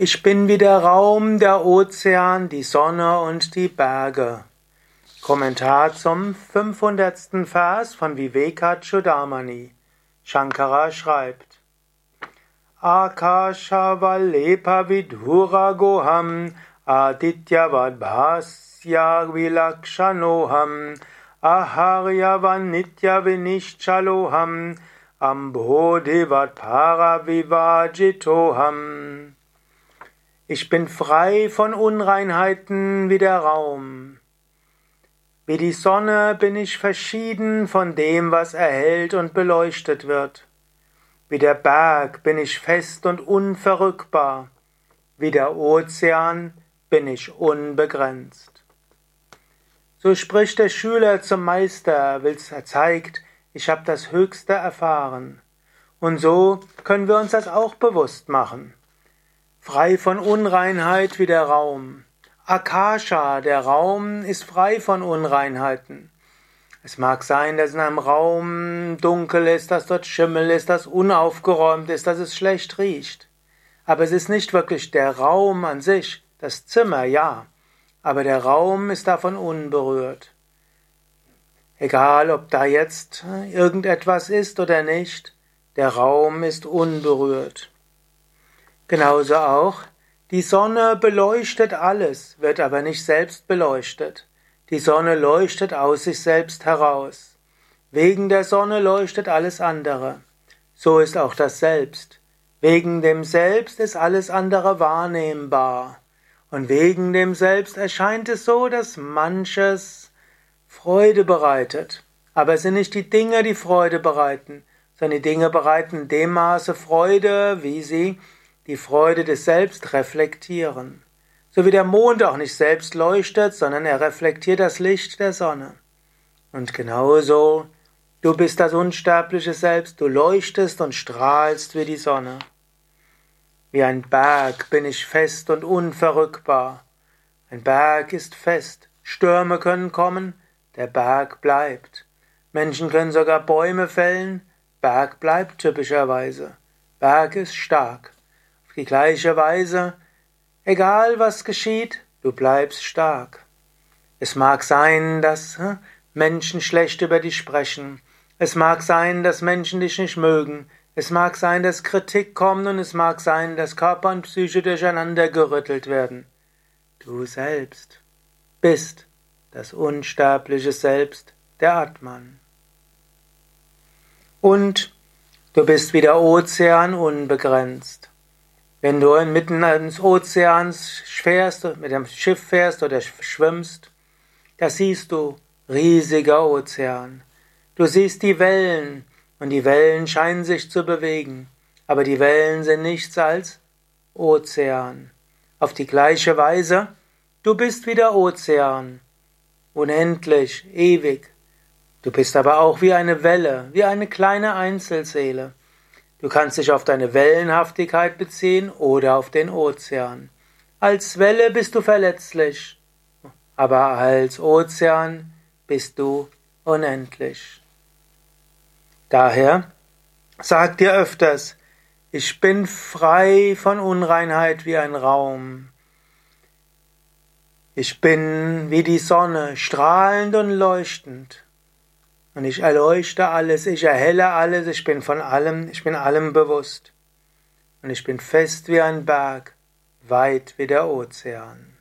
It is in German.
Ich bin wie der Raum, der Ozean, die Sonne und die Berge. Kommentar zum 500. Vers von Viveka Chudamani. Shankara schreibt: Akasha-valepa-vidhura-goham, Aditya-vad-bhasya-vilakshanoham, Aharya-vanitya-vinish-caloham, Ambodhi-vad-para-vivajitoham. Ich bin frei von Unreinheiten wie der Raum. Wie die Sonne bin ich verschieden von dem, was erhellt und beleuchtet wird. Wie der Berg bin ich fest und unverrückbar. Wie der Ozean bin ich unbegrenzt. So spricht der Schüler zum Meister, will's erzeigt, ich habe das Höchste erfahren. Und so können wir uns das auch bewusst machen. Frei von Unreinheit wie der Raum. Akasha, der Raum, ist frei von Unreinheiten. Es mag sein, dass in einem Raum dunkel ist, dass dort Schimmel ist, dass unaufgeräumt ist, dass es schlecht riecht. Aber es ist nicht wirklich der Raum an sich, das Zimmer, ja. Aber der Raum ist davon unberührt. Egal, ob da jetzt irgendetwas ist oder nicht, der Raum ist unberührt. Genauso auch, die Sonne beleuchtet alles, wird aber nicht selbst beleuchtet. Die Sonne leuchtet aus sich selbst heraus. Wegen der Sonne leuchtet alles andere. So ist auch das Selbst. Wegen dem Selbst ist alles andere wahrnehmbar. Und wegen dem Selbst erscheint es so, dass manches Freude bereitet. Aber es sind nicht die Dinge, die Freude bereiten, sondern die Dinge bereiten in dem Maße Freude, wie sie die Freude des Selbst reflektieren. So wie der Mond auch nicht selbst leuchtet, sondern er reflektiert das Licht der Sonne. Und genauso, du bist das unsterbliche Selbst, du leuchtest und strahlst wie die Sonne. Wie ein Berg bin ich fest und unverrückbar. Ein Berg ist fest, Stürme können kommen, der Berg bleibt. Menschen können sogar Bäume fällen, Berg bleibt typischerweise. Berg ist stark. Die gleiche Weise, egal was geschieht, du bleibst stark. Es mag sein, dass Menschen schlecht über dich sprechen. Es mag sein, dass Menschen dich nicht mögen. Es mag sein, dass Kritik kommt und es mag sein, dass Körper und Psyche durcheinander gerüttelt werden. Du selbst bist das unsterbliche Selbst, der Atman. Und du bist wie der Ozean unbegrenzt. Wenn du inmitten des Ozeans fährst, mit dem Schiff fährst oder schwimmst, da siehst du riesiger Ozean. Du siehst die Wellen und die Wellen scheinen sich zu bewegen, aber die Wellen sind nichts als Ozean. Auf die gleiche Weise, du bist wie der Ozean, unendlich, ewig. Du bist aber auch wie eine Welle, wie eine kleine Einzelseele. Du kannst dich auf deine Wellenhaftigkeit beziehen oder auf den Ozean. Als Welle bist du verletzlich, aber als Ozean bist du unendlich. Daher sag dir öfters, ich bin frei von Unreinheit wie ein Raum. Ich bin wie die Sonne, strahlend und leuchtend. Und ich erleuchte alles, ich erhelle alles, ich bin von allem, ich bin allem bewusst. Und ich bin fest wie ein Berg, weit wie der Ozean.